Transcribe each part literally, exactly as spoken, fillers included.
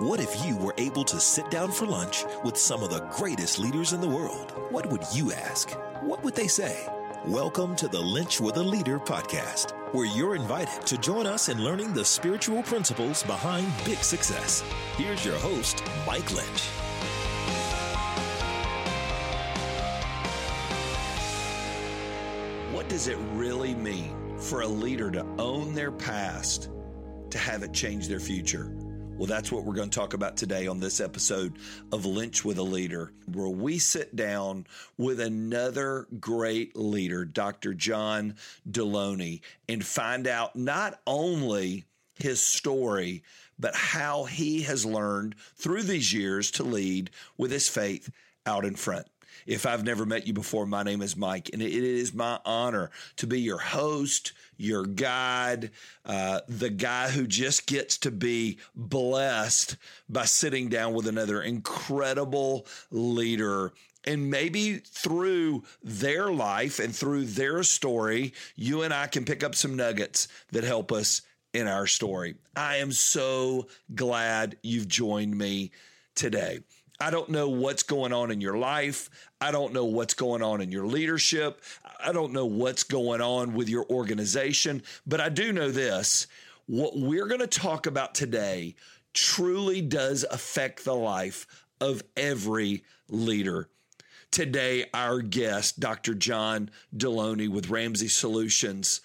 What if you were able to sit down for lunch with some of the greatest leaders in the world? What would you ask? What would they say? Welcome to the Lynch with a Leader podcast, where you're invited to join us in learning the spiritual principles behind big success. Here's your host, Mike Lynch. What does it really mean for a leader to own their past, to have it change their future? Well, that's what we're going to talk about today on this episode of Lynch with a Leader, where we sit down with another great leader, Doctor John Deloney, and find out not only his story, but how he has learned through these years to lead with his faith out in front. If I've never met you before, my name is Mike, and it is my honor to be your host, your guide, uh, the guy who just gets to be blessed by sitting down with another incredible leader. And maybe through their life and through their story, you and I can pick up some nuggets that help us in our story. I am so glad you've joined me today. I don't know what's going on in your life. I don't know what's going on in your leadership. I don't know what's going on with your organization, but I do know this. What we're going to talk about today truly does affect the life of every leader. Today, our guest, Doctor John Deloney with Ramsey Solutions.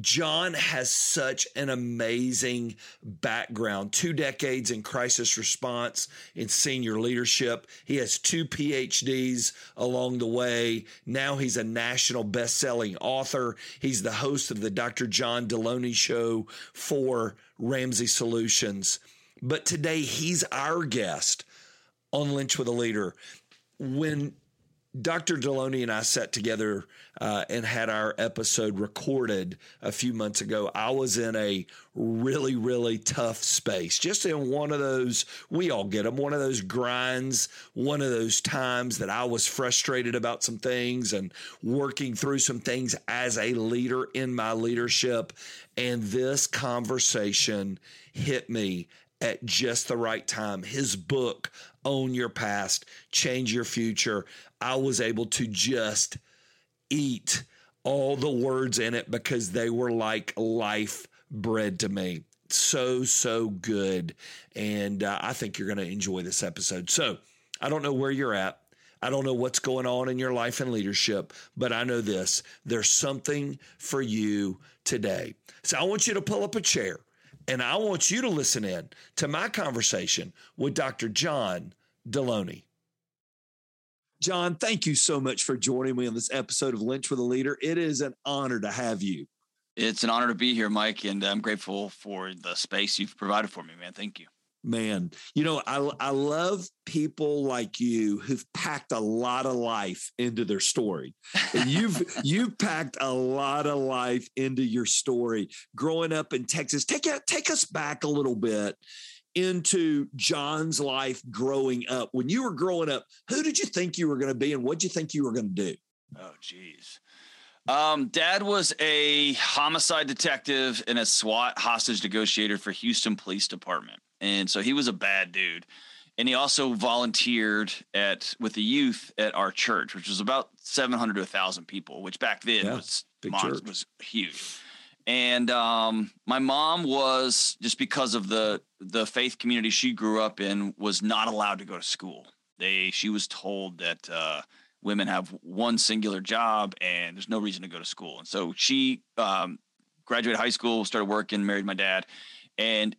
John has such an amazing background, two decades in crisis response and senior leadership. He has two P H Ds along the way. Now he's a national best-selling author. He's the host of the Doctor John Deloney show for Ramsey Solutions. But today he's our guest on Lynch with a Leader. When Doctor Deloney and I sat together uh, and had our episode recorded a few months ago. I was in a really, really tough space, just in one of those, we all get them, one of those grinds, one of those times that I was frustrated about some things and working through some things as a leader in my leadership. And this conversation hit me at just the right time. His book, Own Your Past, Change Your Future, I was able to just eat all the words in it because they were like life bread to me. So, so good. And uh, I think you're going to enjoy this episode. So I don't know where you're at. I don't know what's going on in your life and leadership, but I know this. There's something for you today. So I want you to pull up a chair. And I want you to listen in to my conversation with Doctor John Deloney. John, thank you so much for joining me on this episode of Lynch with a Leader. It is an honor to have you. It's an honor to be here, Mike, and I'm grateful for the space you've provided for me, man. Thank you. Man, you know, I, I love people like you who've packed a lot of life into their story. And you've you've packed a lot of life into your story. Growing up in Texas, take take us back a little bit into John's life growing up. When you were growing up, who did you think you were going to be, and what did you think you were going to do? Oh, geez. Um, Dad was a homicide detective and a SWAT hostage negotiator for Houston Police Department. And so he was a bad dude. And he also volunteered at with the youth at our church, which was about seven hundred to one thousand people, which back then yeah, was, monster, was huge. And um, my mom was, just because of the, the faith community she grew up in, was not allowed to go to school. They She was told that uh, women have one singular job and there's no reason to go to school. And so she um, graduated high school, started working, married my dad, and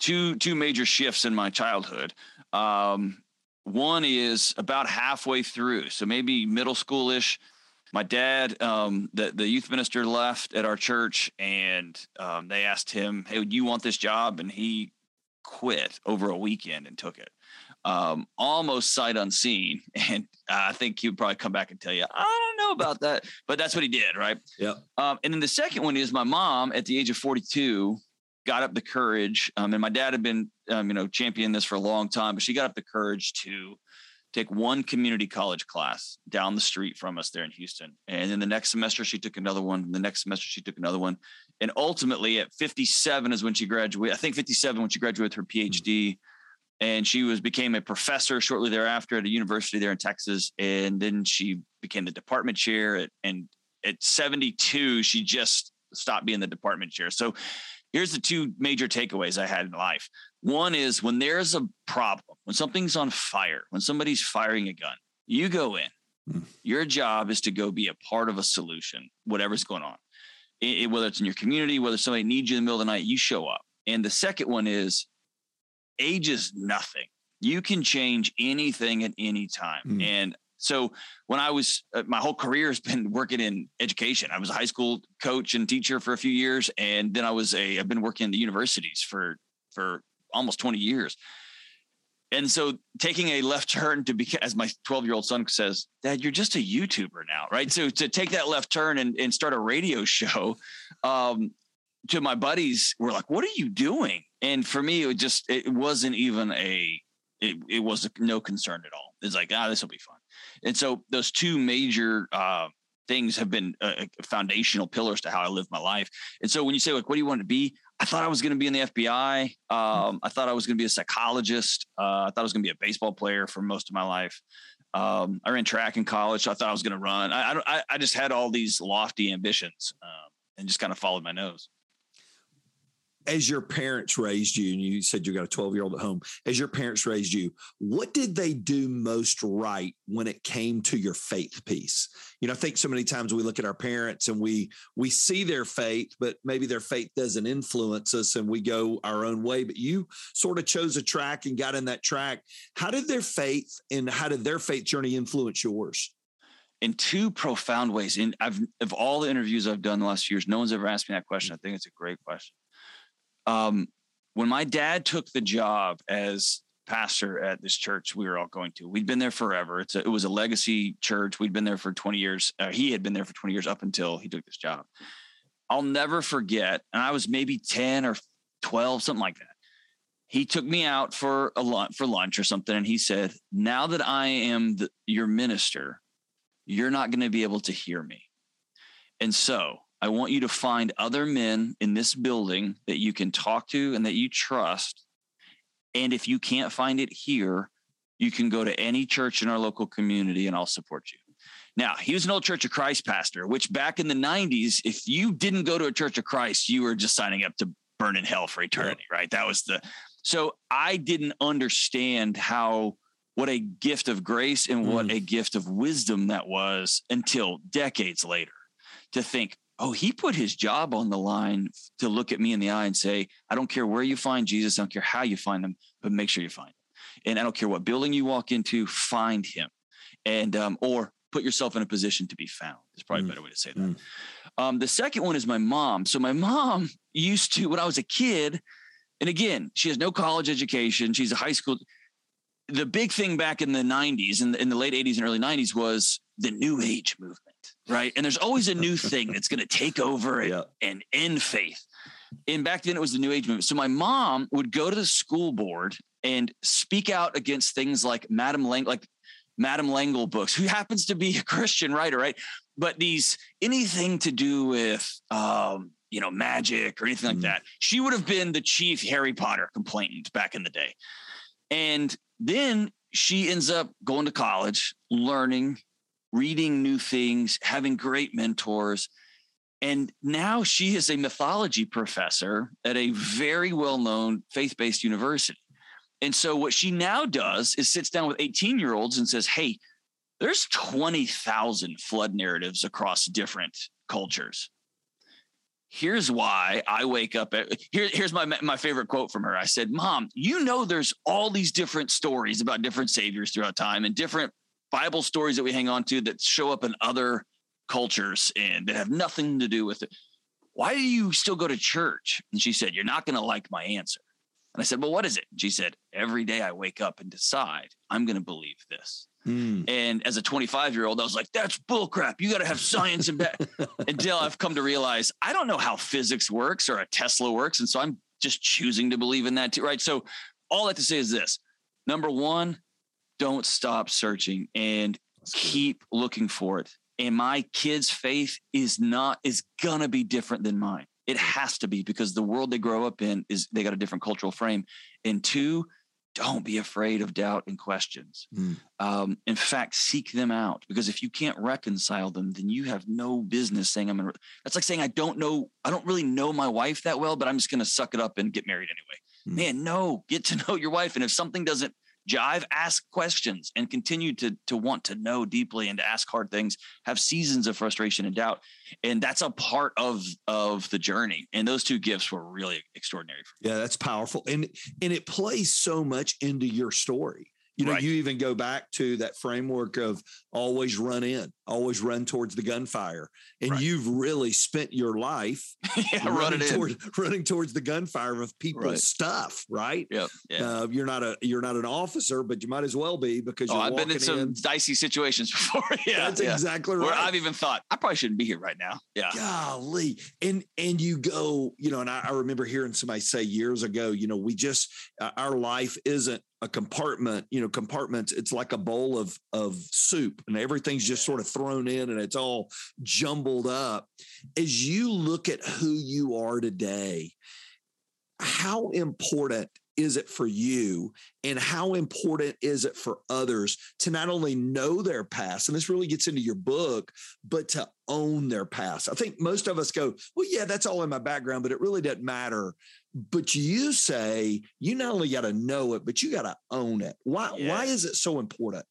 Two two major shifts in my childhood. Um, one is about halfway through, so maybe middle schoolish. My dad, um, the the youth minister, left at our church, and um, they asked him, "Hey, do you want this job?" And he quit over a weekend and took it, um, almost sight unseen. And I think he would probably come back and tell you, "I don't know about that," but that's what he did, right? Yeah. Um, and then the second one is my mom, at the age of forty-two. Got up the courage, um, and my dad had been, um, you know, championing this for a long time. But she got up the courage to take one community college class down the street from us there in Houston. And then the next semester she took another one. And the next semester she took another one. And ultimately at fifty-seven is when she graduated. I think fifty-seven when she graduated her P H D. Mm-hmm. And she was became a professor shortly thereafter at a university there in Texas. And then she became the department chair. At, and at seventy-two, she just stopped being the department chair. So here's the two major takeaways I had in life. One is when there's a problem, when something's on fire, when somebody's firing a gun, you go in. Mm. Your job is to go be a part of a solution, whatever's going on. It, it, whether it's in your community, whether somebody needs you in the middle of the night, you show up. And the second one is, age is nothing. You can change anything at any time. Mm. And so when I was, uh, my whole career has been working in education. I was a high school coach and teacher for a few years. And then I was a, I've been working in the universities for, for almost twenty years. And so taking a left turn to be, as my twelve year old son says, Dad, you're just a YouTuber now, right? So to take that left turn and, and start a radio show, um, to my buddies, we're like, what are you doing? And for me, it just, it wasn't even a, it, it was a, no concern at all. It's like, ah, this will be fun. And so those two major uh, things have been uh, foundational pillars to how I live my life. And so when you say, like, what do you want to be? I thought I was going to be in the F B I. Um, I thought I was going to be a psychologist. Uh, I thought I was going to be a baseball player for most of my life. Um, I ran track in college. So I thought I was going to run. I, I, I just had all these lofty ambitions um, and just kind of followed my nose. As your parents raised you, and you said you got a twelve-year-old at home, as your parents raised you, what did they do most right when it came to your faith piece? You know, I think so many times we look at our parents and we we see their faith, but maybe their faith doesn't influence us and we go our own way. But you sort of chose a track and got in that track. How did their faith and how did their faith journey influence yours? In two profound ways. And I've of all the interviews I've done in the last few years, no one's ever asked me that question. I think it's a great question. Um, when my dad took the job as pastor at this church we were all going to, we'd been there forever. It's a, it was a legacy church. We'd been there for twenty years. Uh, he had been there for twenty years up until he took this job. I'll never forget. And I was maybe ten or twelve, something like that. He took me out for a lunch, for lunch or something. And he said, now that I am the, your minister, you're not going to be able to hear me. And so I want you to find other men in this building that you can talk to and that you trust. And if you can't find it here, you can go to any church in our local community and I'll support you. Now, he was an old Church of Christ pastor, which back in the nineties, if you didn't go to a Church of Christ, you were just signing up to burn in hell for eternity, right? That was the, so I didn't understand how, what a gift of grace and what mm. a gift of wisdom that was until decades later to think, oh, he put his job on the line to look at me in the eye and say, I don't care where you find Jesus. I don't care how you find him, but make sure you find him. And I don't care what building you walk into, find him. And, um, or put yourself in a position to be found is probably mm. a better way to say that. Mm. Um, the second one is my mom. So my mom used to, when I was a kid, and again, she has no college education. She's a high school. The big thing back in the nineties and in, in the late eighties and early nineties was the New Age movement. Right. And there's always a new thing that's going to take over and, yeah. and end faith. And back then it was the New Age movement. So my mom would go to the school board and speak out against things like Madame L'Engle, like Madame L'Engle books, who happens to be a Christian writer. Right. But these anything to do with, um, you know, magic or anything mm-hmm. like that. She would have been the chief Harry Potter complainant back in the day. And then she ends up going to college, learning, reading new things, having great mentors. And now she is a mythology professor at a very well-known faith-based university. And so what she now does is sits down with eighteen-year-olds and says, hey, there's twenty thousand flood narratives across different cultures. Here's why I wake up at, here, here's my my favorite quote from her. I said, Mom, you know there's all these different stories about different saviors throughout time and different Bible stories that we hang on to that show up in other cultures and that have nothing to do with it. Why do you still go to church? And she said, you're not going to like my answer. And I said, well, what is it? And she said, every day I wake up and decide I'm going to believe this. Mm. And as a twenty-five year old, I was like, that's bullcrap. You got to have science and back until I've come to realize I don't know how physics works or a Tesla works. And so I'm just choosing to believe in that too. Right. So all that to say is this. Number one, don't stop searching and keep looking for it. And my kids' faith is not, is going to be different than mine. It has to be, because the world they grow up in is, they got a different cultural frame. And two, don't be afraid of doubt and questions. Mm. Um, in fact, seek them out, because if you can't reconcile them, then you have no business saying I'm going to, that's like saying, I don't know, I don't really know my wife that well, but I'm just going to suck it up and get married anyway. Mm. Man, no, get to know your wife. And if something doesn't jive, ask questions and continue to, to want to know deeply and to ask hard things, have seasons of frustration and doubt. And that's a part of, of the journey. And those two gifts were really extraordinary for me. Yeah, that's powerful. And, and it plays so much into your story. You know, right. You even go back to that framework of always run in, always run towards the gunfire. And right. You've really spent your life yeah, running, run toward, running towards the gunfire of people's right. stuff, right? Yep. Yeah. Uh, you're not a you're not an officer, but you might as well be, because you're oh, I've been in some in. dicey situations before. yeah, That's yeah. exactly right. Where I've even thought, I probably shouldn't be here right now. Yeah. Golly. And, and you go, you know, and I, I remember hearing somebody say years ago, you know, we just, uh, our life isn't a compartment, you know, compartments, it's like a bowl of, of soup, and everything's just sort of thrown in and it's all jumbled up. As you look at who you are today, how important is it for you, and how important is it for others to not only know their past, and this really gets into your book, but to own their past? I think most of us go, well, yeah, that's all in my background, but it really doesn't matter. But you say you not only got to know it, but you got to own it. Why, yeah. why is it so important?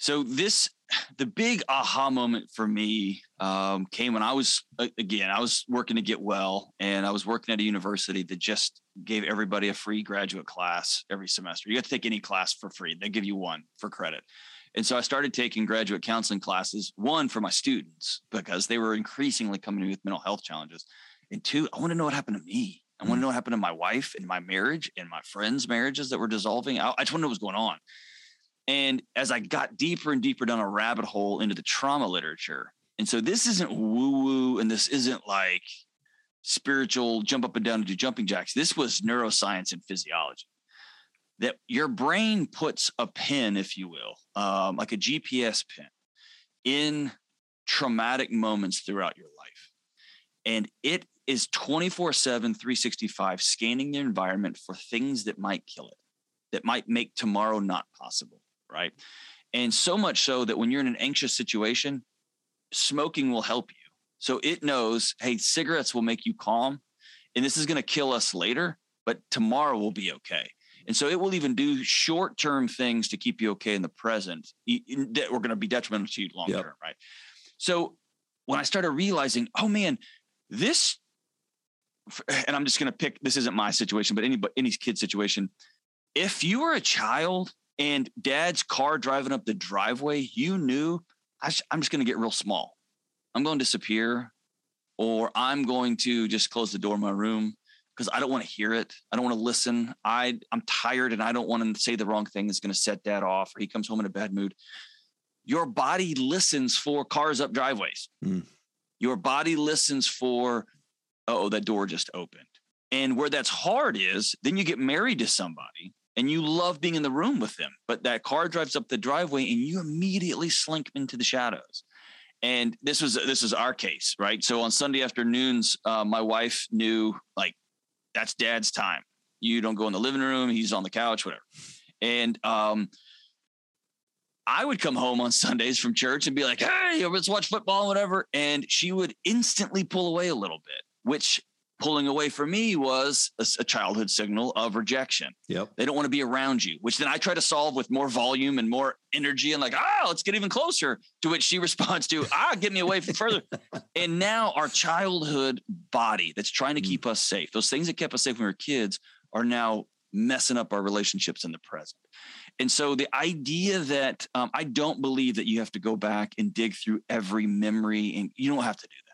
So this, the big aha moment for me um, came when I was, again, I was working to get well, and I was working at a university that just gave everybody a free graduate class every semester. You got to take any class for free. They give you one for credit. And so I started taking graduate counseling classes, one for my students, because they were increasingly coming to me with mental health challenges. And two, I want to know what happened to me. I want to know what happened to my wife and my marriage and my friends' marriages that were dissolving. I, I just want to know what's going on. And as I got deeper and deeper down a rabbit hole into the trauma literature, and so this isn't woo-woo, and this isn't like spiritual jump up and down and do jumping jacks. This was neuroscience and physiology, that your brain puts a pin, if you will, um, like a G P S pin, in traumatic moments throughout your life. And it is twenty-four seven, three sixty-five scanning the environment for things that might kill it, that might make tomorrow not possible, right? And so much so that when you're in an anxious situation, smoking will help you. So it knows, hey, cigarettes will make you calm, and this is going to kill us later, but tomorrow will be okay. And so it will even do short-term things to keep you okay in the present that were going to be detrimental to you long-term, yep. right? So when I started realizing, oh, man, this, and I'm just going to pick, this isn't my situation, but any, any kid's situation. If you were a child and dad's car driving up the driveway, you knew I sh- I'm just going to get real small. I'm going to disappear, or I'm going to just close the door in my room because I don't want to hear it. I don't want to listen. I I'm tired and I don't want to say the wrong thing that's going to set dad off, or he comes home in a bad mood. Your body listens for cars up driveways. Mm. Your body listens for, oh, that door just opened. And where that's hard is then you get married to somebody and you love being in the room with them, but that car drives up the driveway and you immediately slink into the shadows. And this was, this is our case, right? So on Sunday afternoons, uh, my wife knew, like, that's dad's time. You don't go in the living room. He's on the couch, whatever. And, um, I would come home on Sundays from church and be like, hey, let's watch football, whatever. And she would instantly pull away a little bit, which pulling away for me was a, a childhood signal of rejection. Yep. They don't want to be around you, which then I try to solve with more volume and more energy and like, ah, oh, let's get even closer, to which she responds to, ah, get me away from further. And now our childhood body that's trying to mm. keep us safe, those things that kept us safe when we were kids, are now messing up our relationships in the present. And so the idea that um, I don't believe that you have to go back and dig through every memory, and you don't have to do that,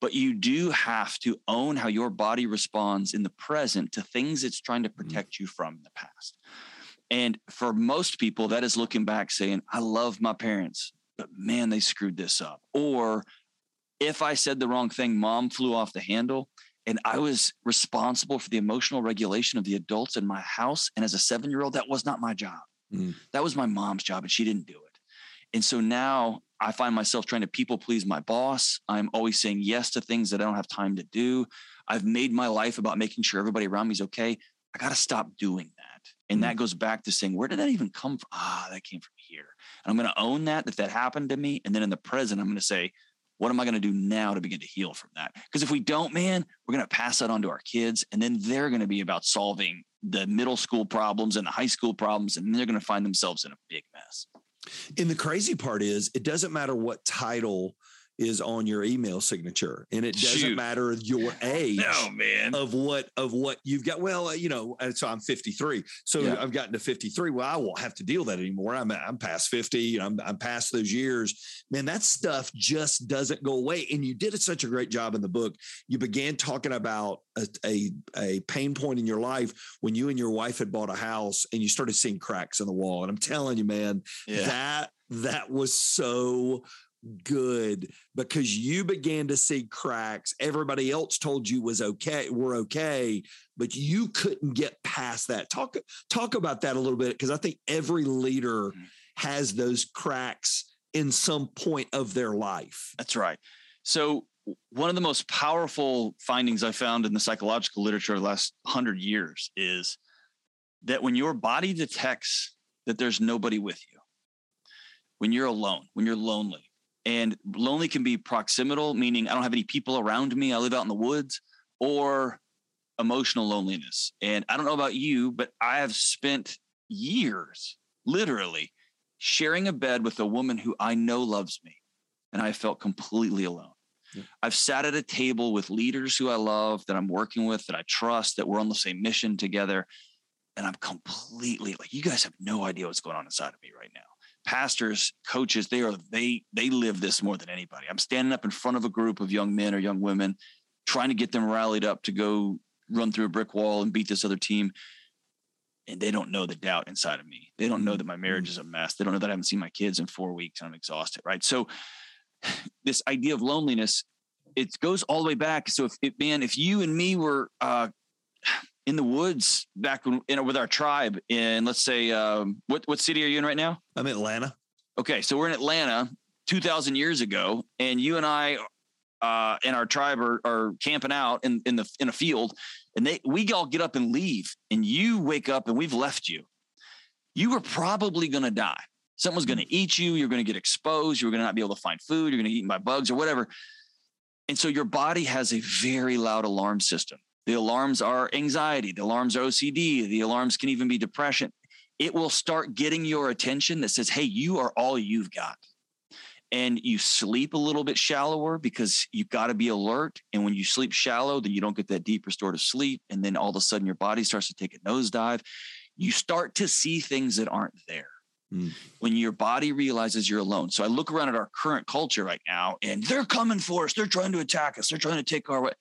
but you do have to own how your body responds in the present to things it's trying to protect you from in the past. And for most people, that is looking back saying, I love my parents, but man, they screwed this up. Or if I said the wrong thing, mom flew off the handle. And I was responsible for the emotional regulation of the adults in my house. And as a seven-year-old, that was not my job. Mm. That was my mom's job and she didn't do it. And so now I find myself trying to people please my boss. I'm always saying yes to things that I don't have time to do. I've made my life about making sure everybody around me is okay. I got to stop doing that. And mm. that goes back to saying, where did that even come from? Ah, that came from here. And I'm going to own that, that that happened to me. And then in the present, I'm going to say, what am I going to do now to begin to heal from that? Because if we don't, man, we're going to pass that on to our kids. And then they're going to be about solving the middle school problems and the high school problems. And they're going to find themselves in a big mess. And the crazy part is, it doesn't matter what title is on your email signature, and it doesn't Shoot. matter your age no, man. of what, of what you've got. Well, you know, so I'm fifty-three. So yeah. I've gotten to fifty-three. Well, I won't have to deal with that anymore. I'm, I'm past fifty. I'm, I'm past those years, man. That stuff just doesn't go away. And you did such a great job in the book. You began talking about a, a, a pain point in your life when you and your wife had bought a house and you started seeing cracks in the wall. And I'm telling you, man, yeah. that, that was so good, because you began to see cracks. Everybody else told you was okay, we're okay, but you couldn't get past that. Talk, talk about that a little bit, because I think every leader has those cracks in some point of their life. That's right. So one of the most powerful findings I found in the psychological literature of the last hundred years is that when your body detects that there's nobody with you, when you're alone, when you're lonely, and lonely can be proximal, meaning I don't have any people around me. I live out in the woods, or emotional loneliness. And I don't know about you, but I have spent years literally sharing a bed with a woman who I know loves me, and I felt completely alone. Yeah. I've sat at a table with leaders who I love, that I'm working with, that I trust, that we're on the same mission together, and I'm completely like, you guys have no idea what's going on inside of me right now. Pastors, coaches, they are, they, they live this more than anybody. I'm standing up in front of a group of young men or young women, trying to get them rallied up to go run through a brick wall and beat this other team. And they don't know the doubt inside of me. They don't know that my marriage is a mess. They don't know that I haven't seen my kids in four weeks and I'm exhausted. Right. So this idea of loneliness, it goes all the way back. So if it, man, if you and me were uh, in the woods back when, you know, with our tribe in, let's say, um, what, what city are you in right now? I'm in Atlanta. Okay. So we're in Atlanta two thousand years ago. And you and I, uh, and our tribe are, are camping out in, in the, in a field, and they, we all get up and leave, and you wake up and we've left you. You were probably going to die. Someone's going to eat you. You're going to get exposed. You're going to not be able to find food. You're going to get eaten by bugs or whatever. And so your body has a very loud alarm system. The alarms are anxiety. The alarms are O C D. The alarms can even be depression. It will start getting your attention that says, hey, you are all you've got. And you sleep a little bit shallower because you've got to be alert. And when you sleep shallow, then you don't get that deep restorative sleep. And then all of a sudden your body starts to take a nosedive. You start to see things that aren't there. Mm. When your body realizes you're alone. So I look around at our current culture right now, and they're coming for us. They're trying to attack us. They're trying to take our way.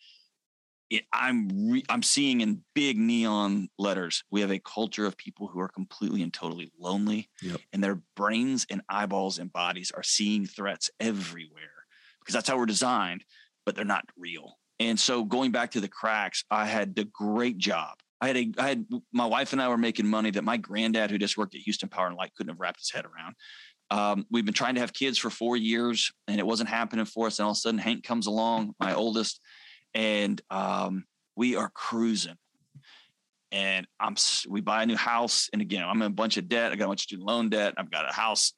It, I'm re, I'm seeing in big neon letters, we have a culture of people who are completely and totally lonely, yep. and their brains and eyeballs and bodies are seeing threats everywhere because that's how we're designed, but they're not real. And so going back to the cracks, I had the great job. I had a, I had my wife and I were making money that my granddad, who just worked at Houston Power and Light, couldn't have wrapped his head around. Um, we've been trying to have kids for four years and it wasn't happening for us. And all of a sudden Hank comes along, my oldest, and um, we are cruising, and I'm we buy a new house. And again, I'm in a bunch of debt. I got a bunch of student loan debt. I've got a house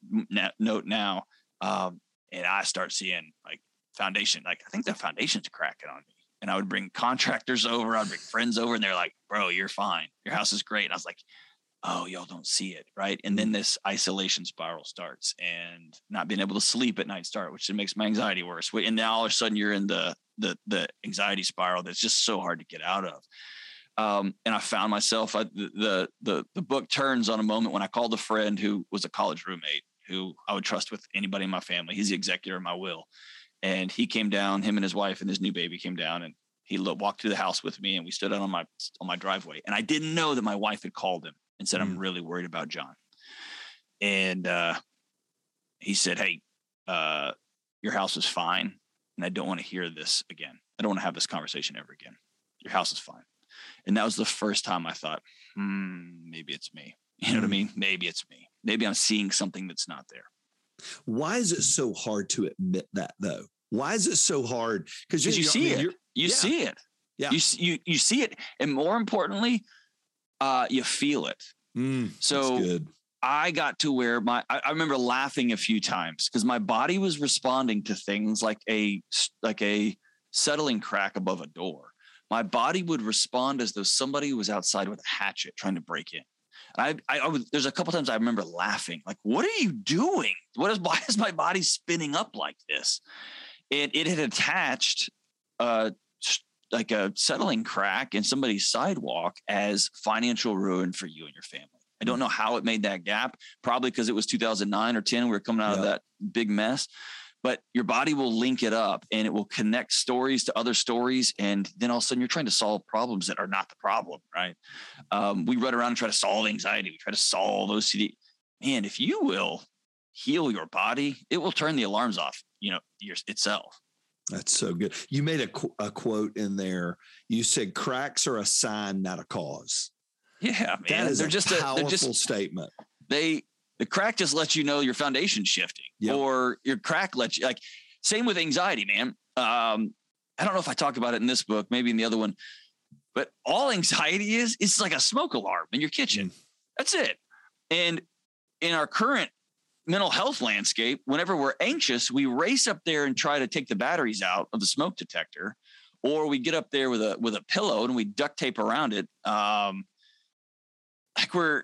note now, um, and I start seeing like foundation. Like I think the foundation's cracking on me. And I would bring contractors over. I'd bring friends over, and they're like, "Bro, you're fine. Your house is great." And I was like, "Oh, y'all don't see it, right?" And then this isolation spiral starts, and not being able to sleep at night start, which makes my anxiety worse. And now all of a sudden, you're in the the the anxiety spiral that's just so hard to get out of. Um, and I found myself, I, the, the, the book turns on a moment when I called a friend who was a college roommate who I would trust with anybody in my family. He's the executor of my will. And he came down, him and his wife and his new baby came down, and he walked through the house with me, and we stood out on my, on my driveway. And I didn't know that my wife had called him and said, mm-hmm. I'm really worried about John. And, uh, he said, Hey, uh, your house is fine. And I don't want to hear this again. I don't want to have this conversation ever again. Your house is fine. And that was the first time I thought, hmm, maybe it's me. You know what I mean? Maybe it's me. Maybe I'm seeing something that's not there. Why is it so hard to admit that, though? Why is it so hard? Because you, you see it. You yeah. see it. Yeah. You, you, you see it. And more importantly, uh, you feel it. Mm, so that's good. I got to where my, I, I remember laughing a few times because my body was responding to things like a, like a settling crack above a door. My body would respond as though somebody was outside with a hatchet trying to break in. And I, I, I was, there's a couple times I remember laughing, like, what are you doing? What is, why is my body spinning up like this? And it had attached uh, like a settling crack in somebody's sidewalk as financial ruin for you and your family. I don't know how it made that gap, probably because it was two thousand nine or ten. We were coming out yeah. of that big mess, but your body will link it up and it will connect stories to other stories. And then all of a sudden you're trying to solve problems that are not the problem, right? Um, we run around and try to solve anxiety. We try to solve O C D. Man, if you will heal your body, it will turn the alarms off, you know, your, itself. That's so good. You made a, qu- a quote in there. You said cracks are a sign, not a cause. Yeah, man. That is they're a just powerful a, they're just, statement. They the crack just lets you know your foundation's shifting, yep. or your crack lets you like. Same with anxiety, man. Um, I don't know if I talk about it in this book, maybe in the other one, but all anxiety is it's like a smoke alarm in your kitchen. Mm. That's it. And in our current mental health landscape, whenever we're anxious, we race up there and try to take the batteries out of the smoke detector, or we get up there with a with a pillow and we duct tape around it. Um, Like we're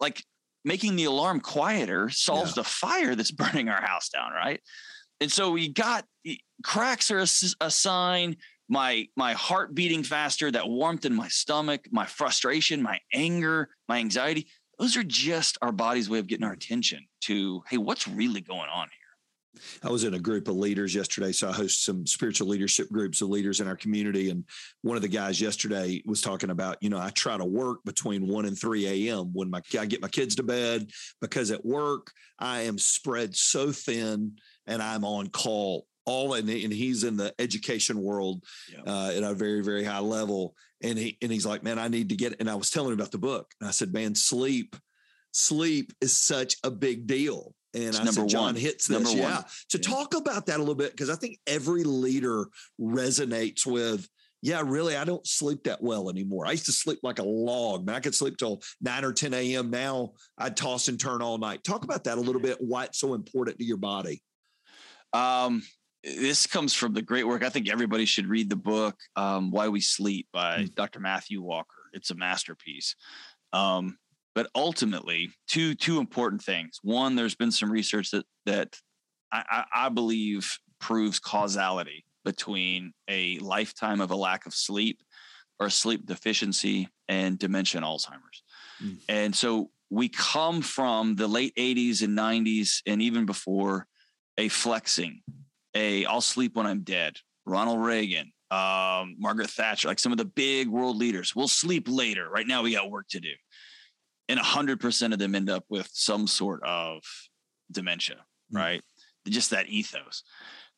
like making the alarm quieter solves yeah. the fire that's burning our house down. Right. And so we got cracks are a, a sign, my, my heart beating faster, that warmth in my stomach, my frustration, my anger, my anxiety. Those are just our body's way of getting our attention to, hey, what's really going on here? I was in a group of leaders yesterday. So I host some spiritual leadership groups of leaders in our community. And one of the guys yesterday was talking about, you know, I try to work between one and three a.m. when my I get my kids to bed, because at work I am spread so thin and I'm on call all. And, and he's in the education world yeah. uh, at a very, very high level. And he and he's like, man, I need to get it. And I was telling him about the book. And I said, man, sleep, sleep is such a big deal. And it's I said, John one. hits this. Number yeah. One. So yeah. talk about that a little bit, because I think every leader resonates with, yeah, really, I don't sleep that well anymore. I used to sleep like a log, man. I could sleep till nine or ten a.m. Now I toss and turn all night. Talk about that a little bit, why it's so important to your body. Um, this comes from the great work. I think everybody should read the book, um, Why We Sleep by mm-hmm. Doctor Matthew Walker. It's a masterpiece. Um, But ultimately, two two important things. One, there's been some research that that I, I believe proves causality between a lifetime of a lack of sleep or sleep deficiency and dementia and Alzheimer's. Mm. And so we come from the late eighties and nineties and even before, a flexing, a I'll sleep when I'm dead, Ronald Reagan, um, Margaret Thatcher, like some of the big world leaders. We'll sleep later. Right now we got work to do. And one hundred percent of them end up with some sort of dementia, right? Mm-hmm. Just that ethos.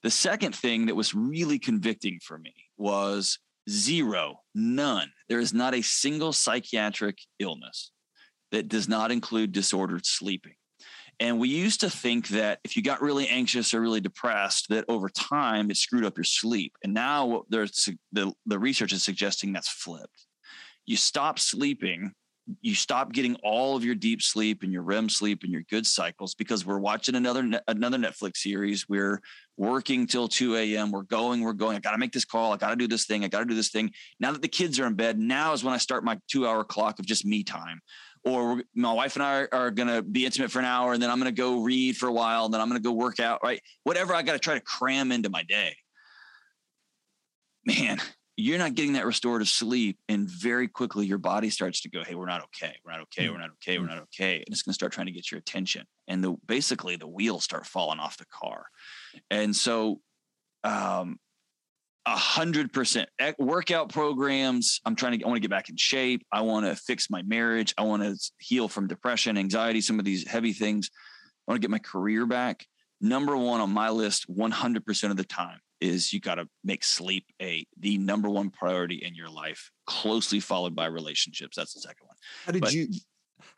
The second thing that was really convicting for me was zero, none. There is not a single psychiatric illness that does not include disordered sleeping. And we used to think that if you got really anxious or really depressed, that over time it screwed up your sleep. And now there's the, the research is suggesting that's flipped. You stop sleeping. You stop getting all of your deep sleep and your R E M sleep and your good cycles because we're watching another another Netflix series. We're working till two a.m. We're going, we're going. I got to make this call. I got to do this thing. I got to do this thing. Now that the kids are in bed, now is when I start my two-hour clock of just me time. Or my wife and I are, are going to be intimate for an hour, and then I'm going to go read for a while, and then I'm going to go work out, right? Whatever I got to try to cram into my day. Man. You're not getting that restorative sleep. And very quickly, your body starts to go, hey, we're not okay. We're not okay. We're not okay. We're not okay. And it's going to start trying to get your attention. And the, basically the wheels start falling off the car. And so um, a hundred percent workout programs. I'm trying to, I want to get back in shape. I want to fix my marriage. I want to heal from depression, anxiety, some of these heavy things. I want to get my career back. Number one on my list, one hundred percent of the time, is you got to make sleep a the number one priority in your life, closely followed by relationships. That's the second one. How did but, you?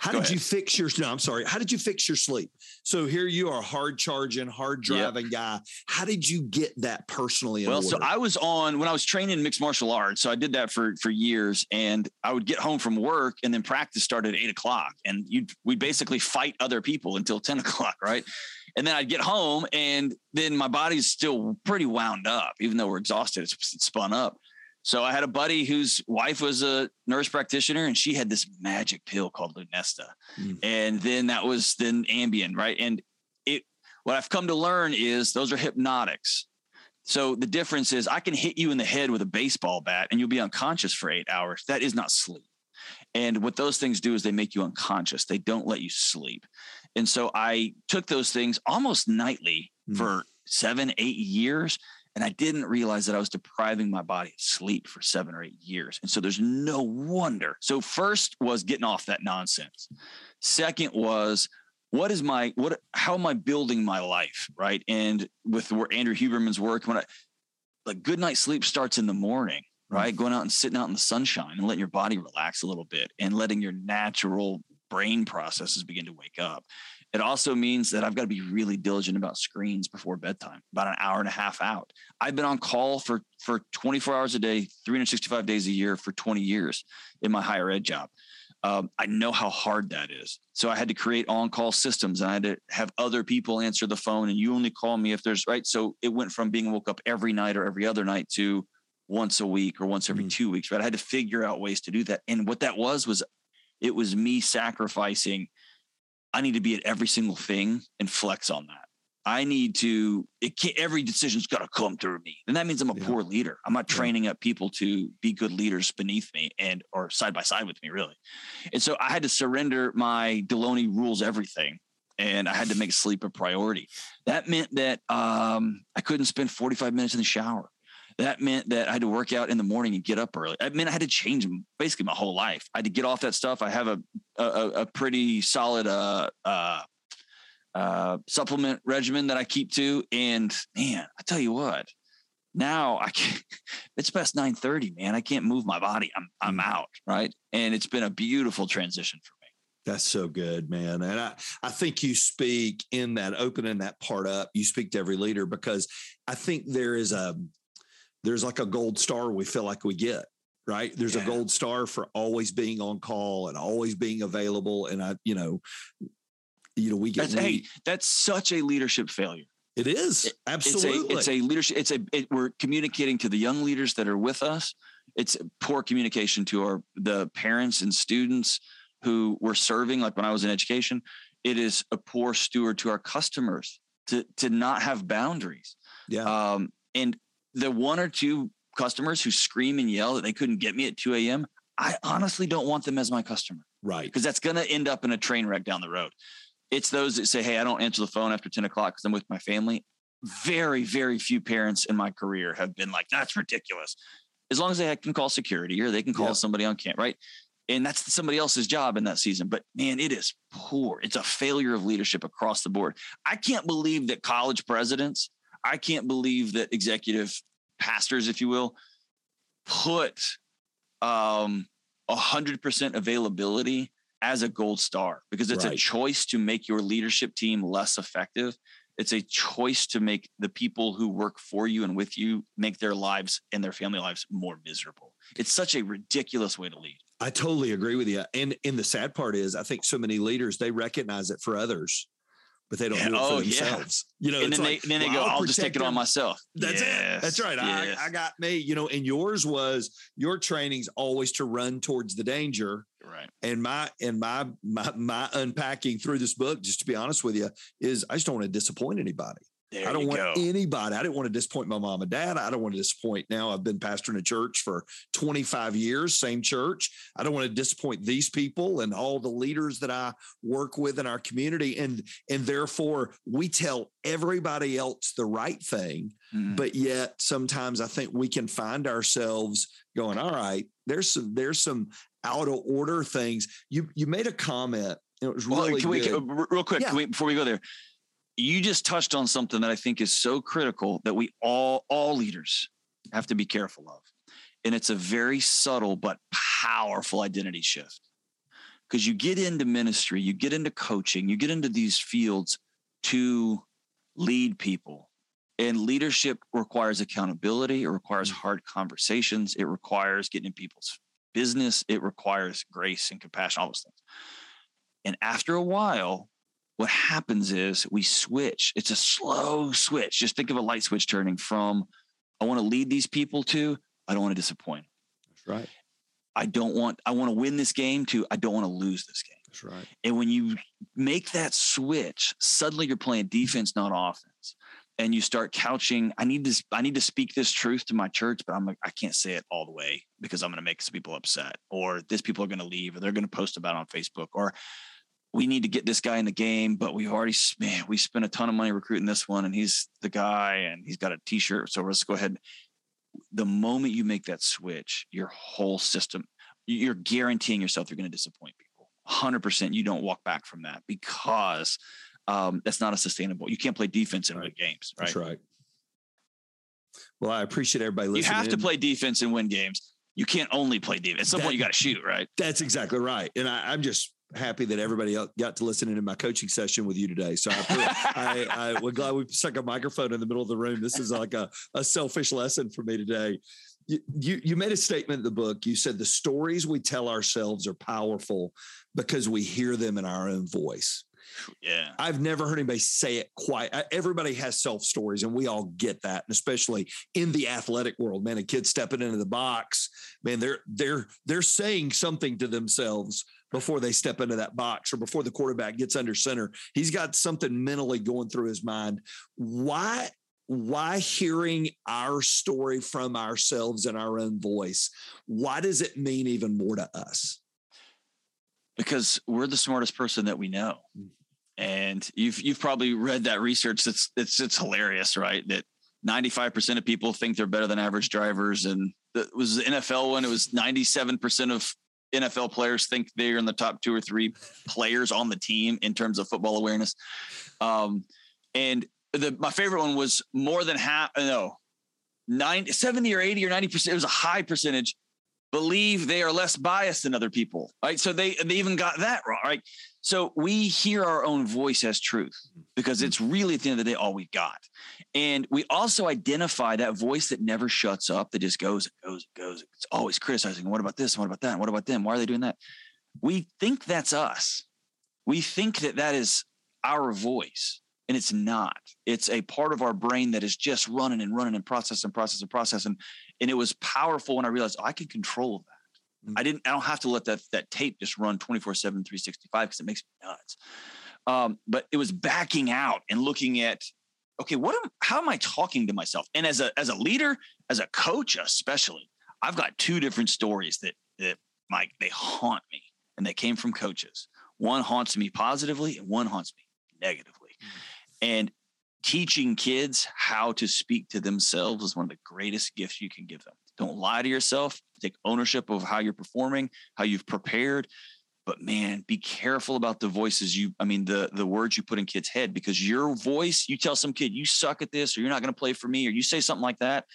How Go did ahead. you fix your, no, I'm sorry. How did you fix your sleep? So here you are, hard charging, hard driving yep. guy. How did you get that personally? Well, order? so I was on, when I was training mixed martial arts, so I did that for, for years, and I would get home from work, and then practice started at eight o'clock and you'd, we'd basically fight other people until ten o'clock. Right. And then I'd get home, and then my body's still pretty wound up, even though we're exhausted, it's, it's spun up. So I had a buddy whose wife was a nurse practitioner, and she had this magic pill called Lunesta. Mm. And then that was then Ambien, right? And it, what I've come to learn is those are hypnotics. So the difference is I can hit you in the head with a baseball bat and you'll be unconscious for eight hours. That is not sleep. And what those things do is they make you unconscious. They don't let you sleep. And so I took those things almost nightly mm. for seven, eight years. And I didn't realize that I was depriving my body of sleep for seven or eight years. And so there's no wonder. So first was getting off that nonsense. Second was, what is my, what, how am I building my life? Right. And with where Andrew Huberman's work, when I, like, good night sleep starts in the morning, right? Mm-hmm. Going out and sitting out in the sunshine and letting your body relax a little bit and letting your natural brain processes begin to wake up. It also means that I've got to be really diligent about screens before bedtime, about an hour and a half out. I've been on call for, for twenty-four hours a day, three hundred sixty-five days a year for twenty years in my higher ed job. Um, I know how hard that is. So I had to create on-call systems, and I had to have other people answer the phone, and you only call me if there's, right? So it went from being woke up every night or every other night to once a week or once every mm-hmm. two weeks, right? I had to figure out ways to do that. And what that was, was it was me sacrificing. I need to be at every single thing and flex on that. I need to, it can't, every decision's got to come through me. And that means I'm a yeah. poor leader. I'm not training yeah. up people to be good leaders beneath me and, or side by side with me, really. And so I had to surrender my Deloney rules everything. And I had to make sleep a priority. That meant that um, I couldn't spend forty-five minutes in the shower. That meant that I had to work out in the morning and get up early. I mean, I had to change basically my whole life. I had to get off that stuff. I have a a, a pretty solid uh, uh, uh, supplement regimen that I keep to. And man, I tell you what, now I can't, it's past nine thirty, man. I can't move my body. I'm I'm out, right? And it's been a beautiful transition for me. That's so good, man. And I, I think you speak in that, opening that part up, you speak to every leader, because I think there is a, there's like a gold star we feel like we get, right? There's yeah. a gold star for always being on call and always being available. And I, you know, you know, we get, that's, hey, that's such a leadership failure. It is. It, absolutely. It's a, it's a leadership. It's a, it, we're communicating to the young leaders that are with us. It's poor communication to our, the parents and students who we're serving. Like when I was in education, it is a poor steward to our customers to, to not have boundaries. Yeah. Um, and, the one or two customers who scream and yell that they couldn't get me at two a.m., I honestly don't want them as my customer. Right. Because that's going to end up in a train wreck down the road. It's those that say, hey, I don't answer the phone after ten o'clock because I'm with my family. Very, very few parents in my career have been like, that's ridiculous. As long as they can call security or they can call yeah. somebody on camp, right? And that's somebody else's job in that season. But man, it is poor. It's a failure of leadership across the board. I can't believe that college presidents, I can't believe that executive pastors, if you will, put um, one hundred percent availability as a gold star, because it's right. a choice to make your leadership team less effective. It's a choice to make the people who work for you and with you make their lives and their family lives more miserable. It's such a ridiculous way to lead. I totally agree with you. And, and the sad part is I think so many leaders, they recognize it for others, but they don't yeah. do it for oh, themselves, yeah. you know, and then, like, they, then they well, go, I'll, I'll just take it them. on myself. That's yes. it. That's right. Yes. I, I got me, you know, and yours was your training's always to run towards the danger. Right. And my, and my, my, my unpacking through this book, just to be honest with you, is I just don't want to disappoint anybody. There I don't want go. anybody. I didn't want to disappoint my mom and dad. I don't want to disappoint. Now I've been pastoring a church for twenty-five years, same church. I don't want to disappoint these people and all the leaders that I work with in our community. And, and therefore we tell everybody else the right thing. Mm. But yet sometimes I think we can find ourselves going, all right, there's some, there's some out of order things. You, you made a comment. And it was really well, can we, good. Can, real quick, yeah. can we, before we go there. You just touched on something that I think is so critical that we all, all leaders have to be careful of. And it's a very subtle but powerful identity shift. Because you get into ministry, you get into coaching, you get into these fields to lead people. And leadership requires accountability. It requires hard conversations. It requires getting in people's business. It requires grace and compassion, all those things. And after a while, what happens is we switch. It's a slow switch. Just think of a light switch turning from, I want to lead these people to, I don't want to disappoint. That's right. I don't want, I want to win this game to, I don't want to lose this game. That's right. And when you make that switch, suddenly you're playing defense, not offense. And you start couching, I need this, I need to speak this truth to my church, but I'm like, I can't say it all the way because I'm going to make some people upset, or this people are going to leave, or they're going to post about it on Facebook, or we need to get this guy in the game, but we've already, man, we spent a ton of money recruiting this one and he's the guy and he's got a t-shirt. So let's go ahead. The moment you make that switch, your whole system, you're guaranteeing yourself you're going to disappoint people. one hundred percent you don't walk back from that, because um, that's not a sustainable. You can't play defense and right. win games. Right? That's right. Well, I appreciate everybody listening. You have to play defense and win games. You can't only play defense. At some that, point, you got to shoot, right? That's exactly right. And I, I'm just happy that everybody else got to listen into my coaching session with you today. So I, I, I, we're glad we stuck a microphone in the middle of the room. This is like a, a selfish lesson for me today. You, you, you made a statement in the book. You said the stories we tell ourselves are powerful because we hear them in our own voice. Yeah. I've never heard anybody say it quite. Everybody has self stories, and we all get that. And especially in the athletic world, man, a kid stepping into the box, man, they're, they're, they're saying something to themselves before they step into that box, or before the quarterback gets under center. He's got something mentally going through his mind. Why, why hearing our story from ourselves in our own voice? Why does it mean even more to us? Because we're the smartest person that we know. And you've you've probably read that research. That's it's it's hilarious, right? That ninety-five percent of people think they're better than average drivers, and the, it was the N F L one. It was ninety-seven percent of N F L players think they're in the top two or three players on the team in terms of football awareness. Um, and the my favorite one was more than half. No, nine, seventy or eighty or ninety percent. It was a high percentage. Believe they are less biased than other people. Right. So they they even got that wrong. Right. So we hear our own voice as truth, because it's really, at the end of the day, all we've got. And we also identify that voice that never shuts up, that just goes and goes and goes. It's always criticizing. What about this? What about that? What about them? Why are they doing that? We think that's us. We think that that is our voice, and it's not. It's a part of our brain that is just running and running and processing, processing, processing. And it was powerful when I realized, oh, I can control that. I didn't, I don't have to let that, that tape just run twenty-four seven, three sixty-five, because it makes me nuts. Um, but it was backing out and looking at, okay, what am, how am I talking to myself? And as a, as a leader, as a coach, especially, I've got two different stories that, that Mike, they haunt me, and they came from coaches. One haunts me positively and one haunts me negatively. Mm-hmm. And teaching kids how to speak to themselves is one of the greatest gifts you can give them. Don't lie to yourself. Take ownership of how you're performing, how you've prepared. But man, be careful about the voices you, I mean, the, the words you put in kids' head, because your voice, you tell some kid, you suck at this, or you're not going to play for me, or you say something like that.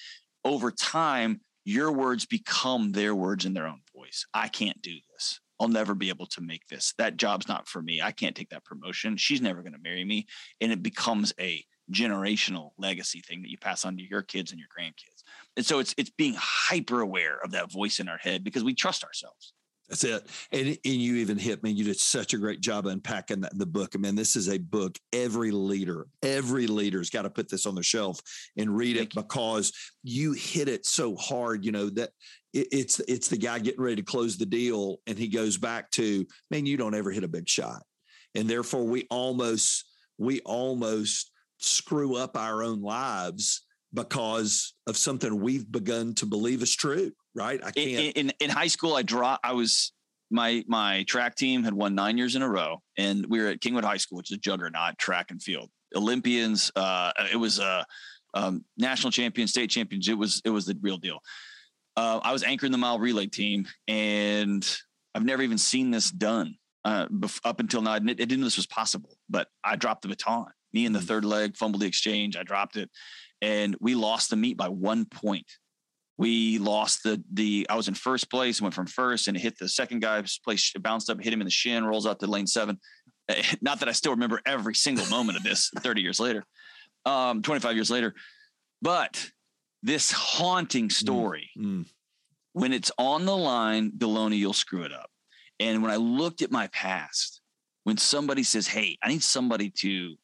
Over time, your words become their words in their own voice. I can't do this. I'll never be able to make this. That job's not for me. I can't take that promotion. She's never going to marry me. And it becomes a generational legacy thing that you pass on to your kids and your grandkids. And so it's it's being hyper aware of that voice in our head, because we trust ourselves. That's it. And, and you even hit me. You did such a great job unpacking that in the book. I mean, this is a book. Every leader, every leader's got to put this on the shelf and read it, because you hit it so hard. You know, that it, it's it's the guy getting ready to close the deal, and he goes back to, man, you don't ever hit a big shot. And therefore, we almost we almost screw up our own lives because of something we've begun to believe is true, right? I can't. In, in, in high school, I draw. I was my my track team had won nine years in a row, and we were at Kingwood High School, which is a juggernaut track and field. Olympians. Uh, it was a um, national champion, state champions. It was it was the real deal. Uh, I was anchoring the mile relay team, and I've never even seen this done uh, bef- up until now. I didn't, I didn't know this was possible, but I dropped the baton. Me and the third leg fumbled the exchange. I dropped it. And we lost the meet by one point. we lost the, the, I was in first place, went from first and hit the second guy's place, bounced up, hit him in the shin, rolls out to lane seven. Not that I still remember every single moment of this thirty years later, um, twenty-five years later, but this haunting story, mm, mm. when it's on the line, Deloney, you'll screw it up. And when I looked at my past, when somebody says, hey, I need somebody to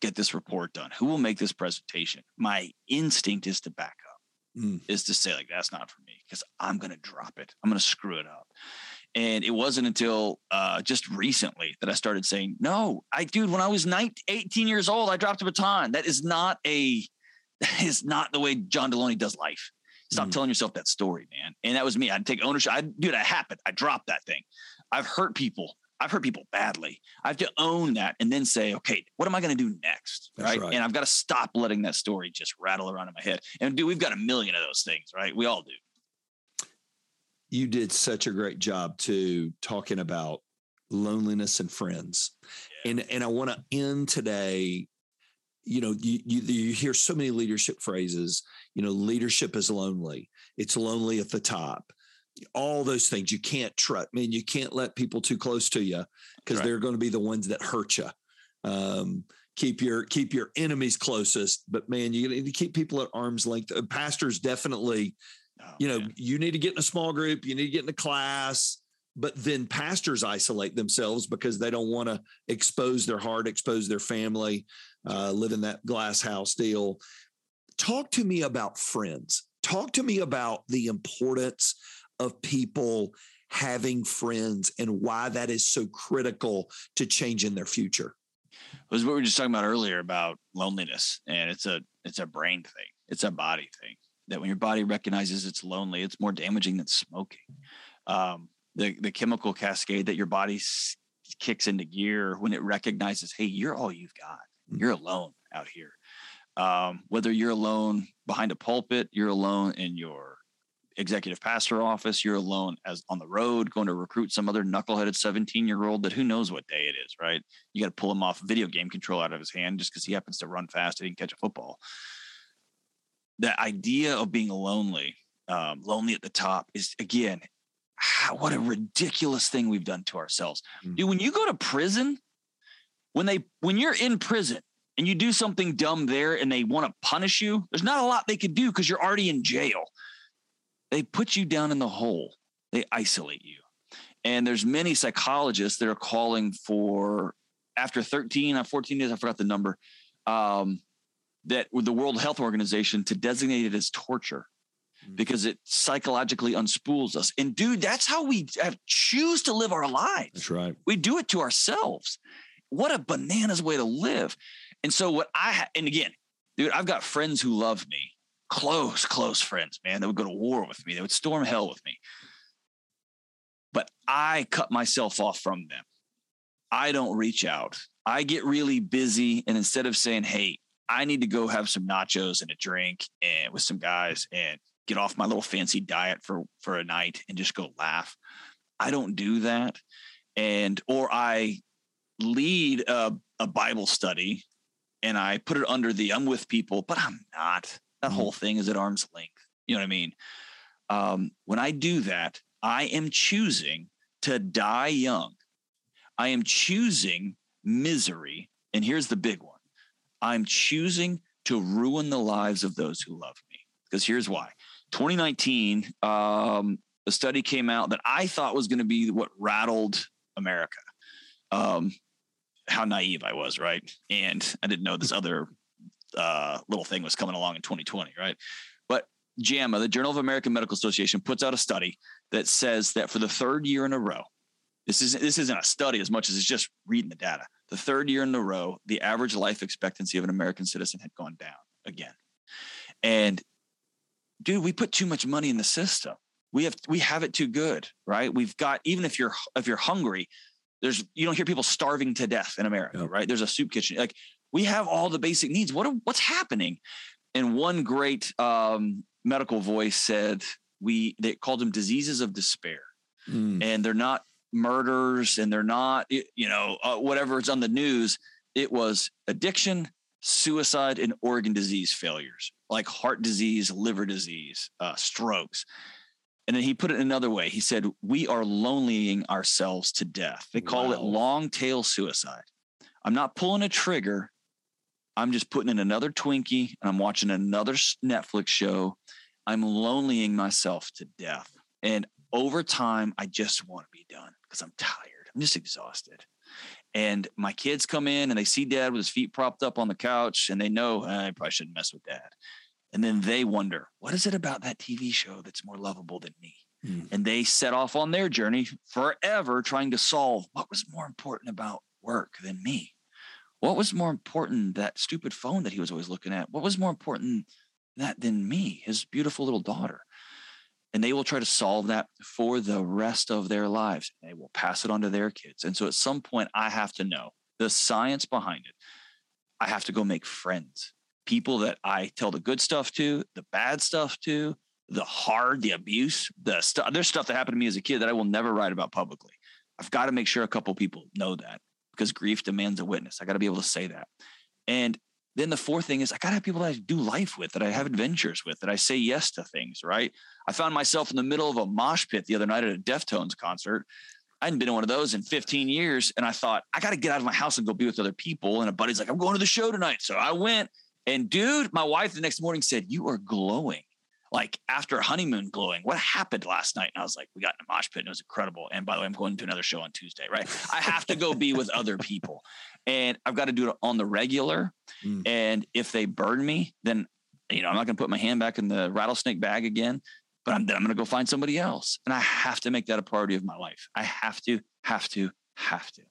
get this report done, who will make this presentation? My instinct is to back up, mm. is to say, like, that's not for me, because I'm going to drop it. I'm going to screw it up. And it wasn't until uh, just recently that I started saying, no, I dude, when I was nineteen, eighteen years old, I dropped a baton. That is not a, that is not the way John Deloney does life. Stop mm-hmm. telling yourself that story, man. And that was me. I'd take ownership. I dude, I happened. I dropped that thing. I've hurt people. I've hurt people badly. I have to own that and then say, okay, what am I going to do next? Right? right. And I've got to stop letting that story just rattle around in my head. And dude, we've got a million of those things, right? We all do. You did such a great job too, talking about loneliness and friends. Yeah. And, and I want to end today. You know, you, you you hear so many leadership phrases, you know, leadership is lonely. It's lonely at the top. All those things. You can't trust, man, you can't let people too close to you because right. they're going to be the ones that hurt you. Um, keep your keep your enemies closest, but man, you need to keep people at arm's length. Pastors definitely, oh, you know, man. You need to get in a small group, you need to get in a class. But then pastors isolate themselves because they don't want to expose their heart, expose their family, uh, live in that glass house deal. Talk to me about friends. Talk to me about the importance of people having friends and why that is so critical to changing their future. It was what we were just talking about earlier about loneliness. And it's a, it's a brain thing. It's a body thing that when your body recognizes it's lonely, it's more damaging than smoking. Um, The, the chemical cascade that your body s- kicks into gear when it recognizes, hey, you're all you've got. You're alone out here. Um, whether you're alone behind a pulpit, you're alone in your executive pastor office, you're alone as on the road going to recruit some other knuckleheaded seventeen-year-old that who knows what day it is, right? You got to pull him off video game control out of his hand just because he happens to run fast and he can catch a football. The idea of being lonely, um, lonely at the top is, again, what a ridiculous thing we've done to ourselves. Dude, when you go to prison, when they, when you're in prison and you do something dumb there and they want to punish you, there's not a lot they could do because you're already in jail. They put you down in the hole. They isolate you. And there's many psychologists that are calling for after thirteen or fourteen days, I forgot the number, um, that with the World Health Organization to designate it as torture. Because it psychologically unspools us. And dude, that's how we have choose to live our lives. That's right. We do it to ourselves. What a bananas way to live. And so what I, ha- and again, dude, I've got friends who love me, close, close friends, man. They would go to war with me. They would storm hell with me. But I cut myself off from them. I don't reach out. I get really busy. And instead of saying, hey, I need to go have some nachos and a drink and with some guys and get off my little fancy diet for, for a night and just go laugh. I don't do that. And, or I lead a, a Bible study and I put it under the, I'm with people, but I'm not. That whole thing is at arm's length. You know what I mean? Um, when I do that, I am choosing to die young. I am choosing misery. And here's the big one. I'm choosing to ruin the lives of those who love me. Because here's why. twenty nineteen, um, a study came out that I thought was going to be what rattled America. Um, how naive I was, right? And I didn't know this other uh, little thing was coming along in twenty twenty, right? But JAMA, the Journal of American Medical Association, puts out a study that says that for the third year in a row, this isn't, this isn't a study as much as it's just reading the data. The third year in a row, the average life expectancy of an American citizen had gone down again. And dude, we put too much money in the system. We have, we have it too good, right? We've got, even if you're, if you're hungry, there's, you don't hear people starving to death in America, yeah. right? There's a soup kitchen. Like we have all the basic needs. What, what's happening? And one great um, medical voice said, we, they called them diseases of despair mm. and they're not murders and they're not, you know, uh, whatever is on the news. It was addiction, suicide, and organ disease failures. like heart disease, liver disease, uh, strokes. And then he put it another way. He said, we are lonelying ourselves to death. They call wow. it long tail suicide. I'm not pulling a trigger. I'm just putting in another Twinkie and I'm watching another Netflix show. I'm lonelying myself to death. And over time, I just want to be done because I'm tired. I'm just exhausted. And my kids come in and they see dad with his feet propped up on the couch and they know eh, I probably shouldn't mess with dad. And then they wonder, what is it about that T V show that's more lovable than me? Mm. And they set off on their journey forever trying to solve what was more important about work than me. What was more important, that stupid phone that he was always looking at? What was more important that than me, his beautiful little daughter? And they will try to solve that for the rest of their lives. They will pass it on to their kids. And so at some point, I have to know the science behind it. I have to go make friends, people that I tell the good stuff to, the bad stuff to, the hard, the abuse, the stuff. There's stuff that happened to me as a kid that I will never write about publicly. I've got to make sure a couple people know that because grief demands a witness. I got to be able to say that. And then the fourth thing is I got to have people that I do life with, that I have adventures with, that I say yes to things, right? I found myself in the middle of a mosh pit the other night at a Deftones concert. I hadn't been in one of those in fifteen years. And I thought, I got to get out of my house and go be with other people. And a buddy's like, I'm going to the show tonight. So I went. And dude, my wife the next morning said, you are glowing. Like after honeymoon glowing, what happened last night? And I was like, we got in a mosh pit and it was incredible. And by the way, I'm going to another show on Tuesday, right? I have to go be with other people and I've got to do it on the regular. Mm. And if they burn me, then, you know, I'm not going to put my hand back in the rattlesnake bag again, but I'm, then I'm going to go find somebody else. And I have to make that a priority of my life. I have to, have to, have to.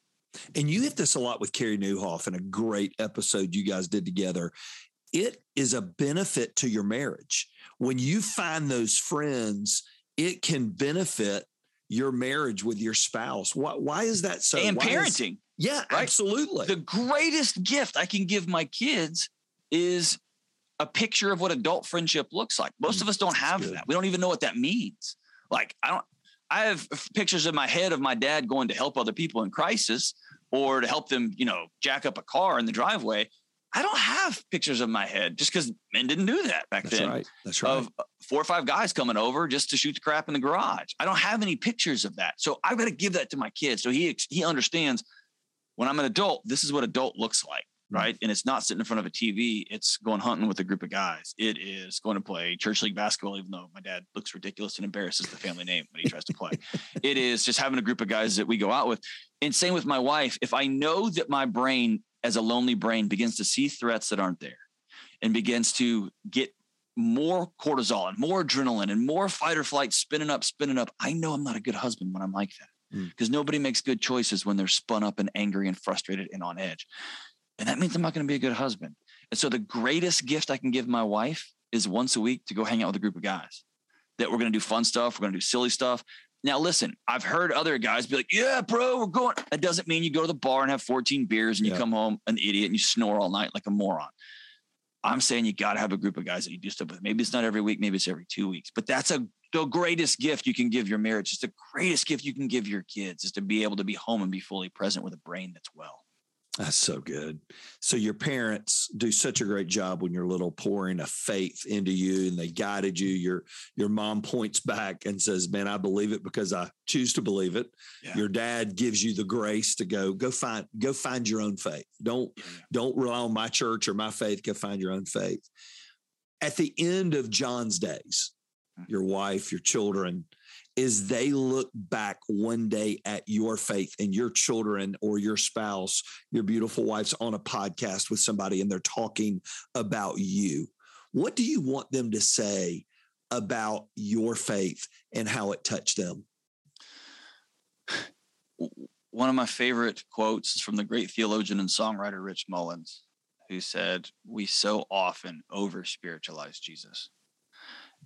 And you hit this a lot with Carrie Newhoff in a great episode you guys did together. It is a benefit to your marriage. When you find those friends, it can benefit your marriage with your spouse. Why, why is that so? And why parenting. Is, yeah, right? Absolutely. The greatest gift I can give my kids is a picture of what adult friendship looks like. Most mm, of us don't have good. that. We don't even know what that means. Like, I don't, I have pictures in my head of my dad going to help other people in crisis or to help them, you know, jack up a car in the driveway. I don't have pictures in my head just because men didn't do that back That's then. Right. That's right. Of four or five guys coming over just to shoot the crap in the garage. I don't have any pictures of that. So I've got to give that to my kid. So he, he understands when I'm an adult, this is what adult looks like. Right. And it's not sitting in front of a T V. It's going hunting with a group of guys. It is going to play church league basketball, even though my dad looks ridiculous and embarrasses the family name when he tries to play. It is just having a group of guys that we go out with. And same with my wife. If I know that my brain as a lonely brain begins to see threats that aren't there and begins to get more cortisol and more adrenaline and more fight or flight, spinning up, spinning up. I know I'm not a good husband when I'm like that because mm. nobody makes good choices when they're spun up and angry and frustrated and on edge. And that means I'm not going to be a good husband. And so the greatest gift I can give my wife is once a week to go hang out with a group of guys that we're going to do fun stuff. We're going to do silly stuff. Now, listen, I've heard other guys be like, yeah, bro, we're going. That doesn't mean you go to the bar and have fourteen beers and yeah. you come home an idiot and you snore all night like a moron. I'm saying you got to have a group of guys that you do stuff with. Maybe it's not every week. Maybe it's every two weeks. But that's a, the greatest gift you can give your marriage. It's the greatest gift you can give your kids is to be able to be home and be fully present with a brain that's well. That's so good. So your parents do such a great job when you're little, pouring a faith into you and they guided you. Your, your mom points back and says, man, I believe it because I choose to believe it. Yeah. Your dad gives you the grace to go, go find, go find your own faith. Don't, yeah. don't rely on my church or my faith. Go find your own faith. At the end of John's days, your wife, your children, is they look back one day at your faith and your children or your spouse, your beautiful wife's on a podcast with somebody and they're talking about you. What do you want them to say about your faith and how it touched them? One of my favorite quotes is from the great theologian and songwriter, Rich Mullins, who said, we so often over-spiritualize Jesus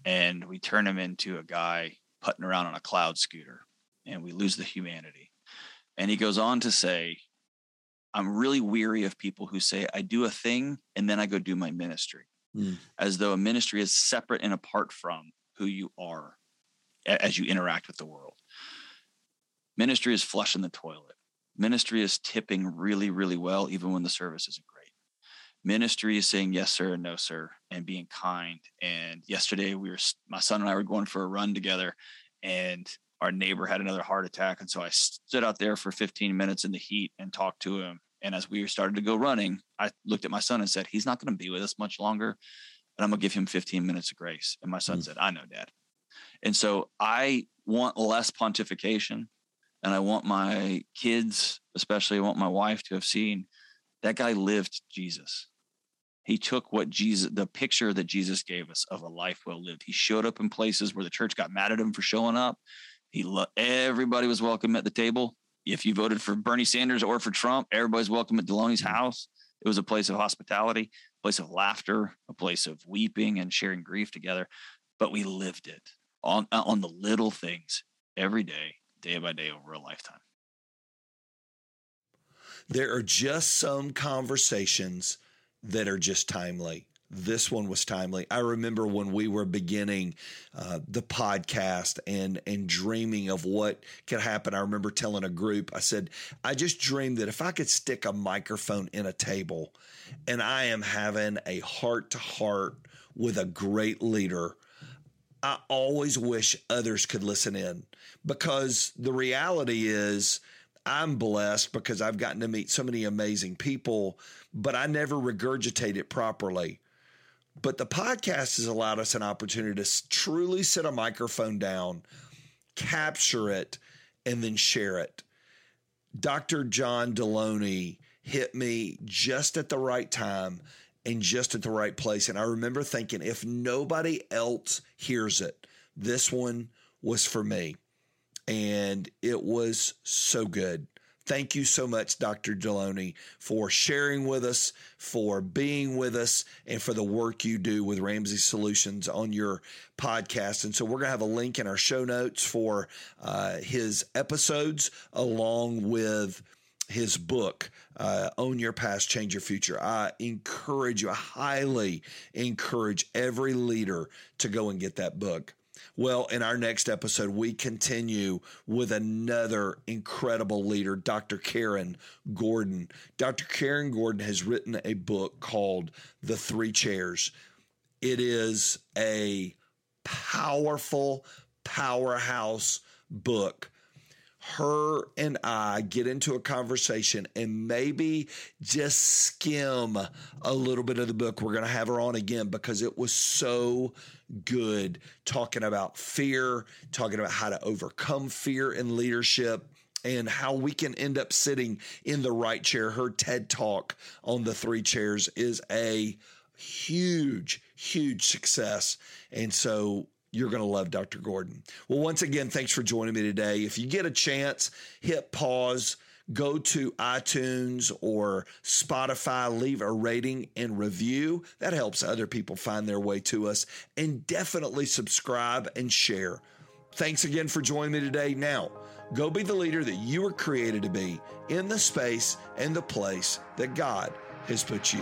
and we turn him into a guy putting around on a cloud scooter and we lose the humanity. And he goes on to say, I'm really weary of people who say I do a thing and then I go do my ministry mm. as though a ministry is separate and apart from who you are as you interact with the world. Ministry is flushing the toilet. Ministry is tipping really, really well, even when the service isn't great. Ministry is saying yes, sir, and no, sir, and being kind. And yesterday we were, my son and I were going for a run together, and our neighbor had another heart attack. And so I stood out there for fifteen minutes in the heat and talked to him. And as we started to go running, I looked at my son and said, he's not going to be with us much longer, and I'm going to give him fifteen minutes of grace. And my son mm-hmm. said, I know, Dad. And so I want less pontification, and I want my kids, especially I want my wife, to have seen that guy lived Jesus. He took what Jesus, the picture that Jesus gave us of a life well lived. He showed up in places where the church got mad at him for showing up. He lo- everybody was welcome at the table. If you voted for Bernie Sanders or for Trump, everybody's welcome at Deloney's house. It was a place of hospitality, a place of laughter, a place of weeping and sharing grief together. But we lived it on, on the little things every day, day by day, over a lifetime. There are just some conversations that are just timely. This one was timely. I remember when we were beginning uh, the podcast and and dreaming of what could happen. I remember telling a group, I said, I just dreamed that if I could stick a microphone in a table and I am having a heart-to-heart with a great leader, I always wish others could listen in, because the reality is, I'm blessed because I've gotten to meet so many amazing people, but I never regurgitate it properly. But the podcast has allowed us an opportunity to truly set a microphone down, capture it, and then share it. Doctor John Deloney hit me just at the right time and just at the right place. And I remember thinking, if nobody else hears it, this one was for me. And it was so good. Thank you so much, Doctor Deloney, for sharing with us, for being with us, and for the work you do with Ramsey Solutions on your podcast. And so we're going to have a link in our show notes for uh, his episodes, along with his book, uh, Own Your Past, Change Your Future. I encourage you, I highly encourage every leader to go and get that book. Well, in our next episode, we continue with another incredible leader, Doctor Karen Gordon. Doctor Karen Gordon has written a book called The Three Chairs. It is a powerful, powerhouse book. Her and I get into a conversation and maybe just skim a little bit of the book. We're going to have her on again because it was so good, talking about fear, talking about how to overcome fear in leadership, and how we can end up sitting in the right chair. Her TED Talk on the Three Chairs is a huge, huge success. And so you're going to love Doctor Gordon. Well, once again, thanks for joining me today. If you get a chance, hit pause, go to iTunes or Spotify, leave a rating and review. That helps other people find their way to us. And definitely subscribe and share. Thanks again for joining me today. Now, go be the leader that you were created to be in the space and the place that God has put you.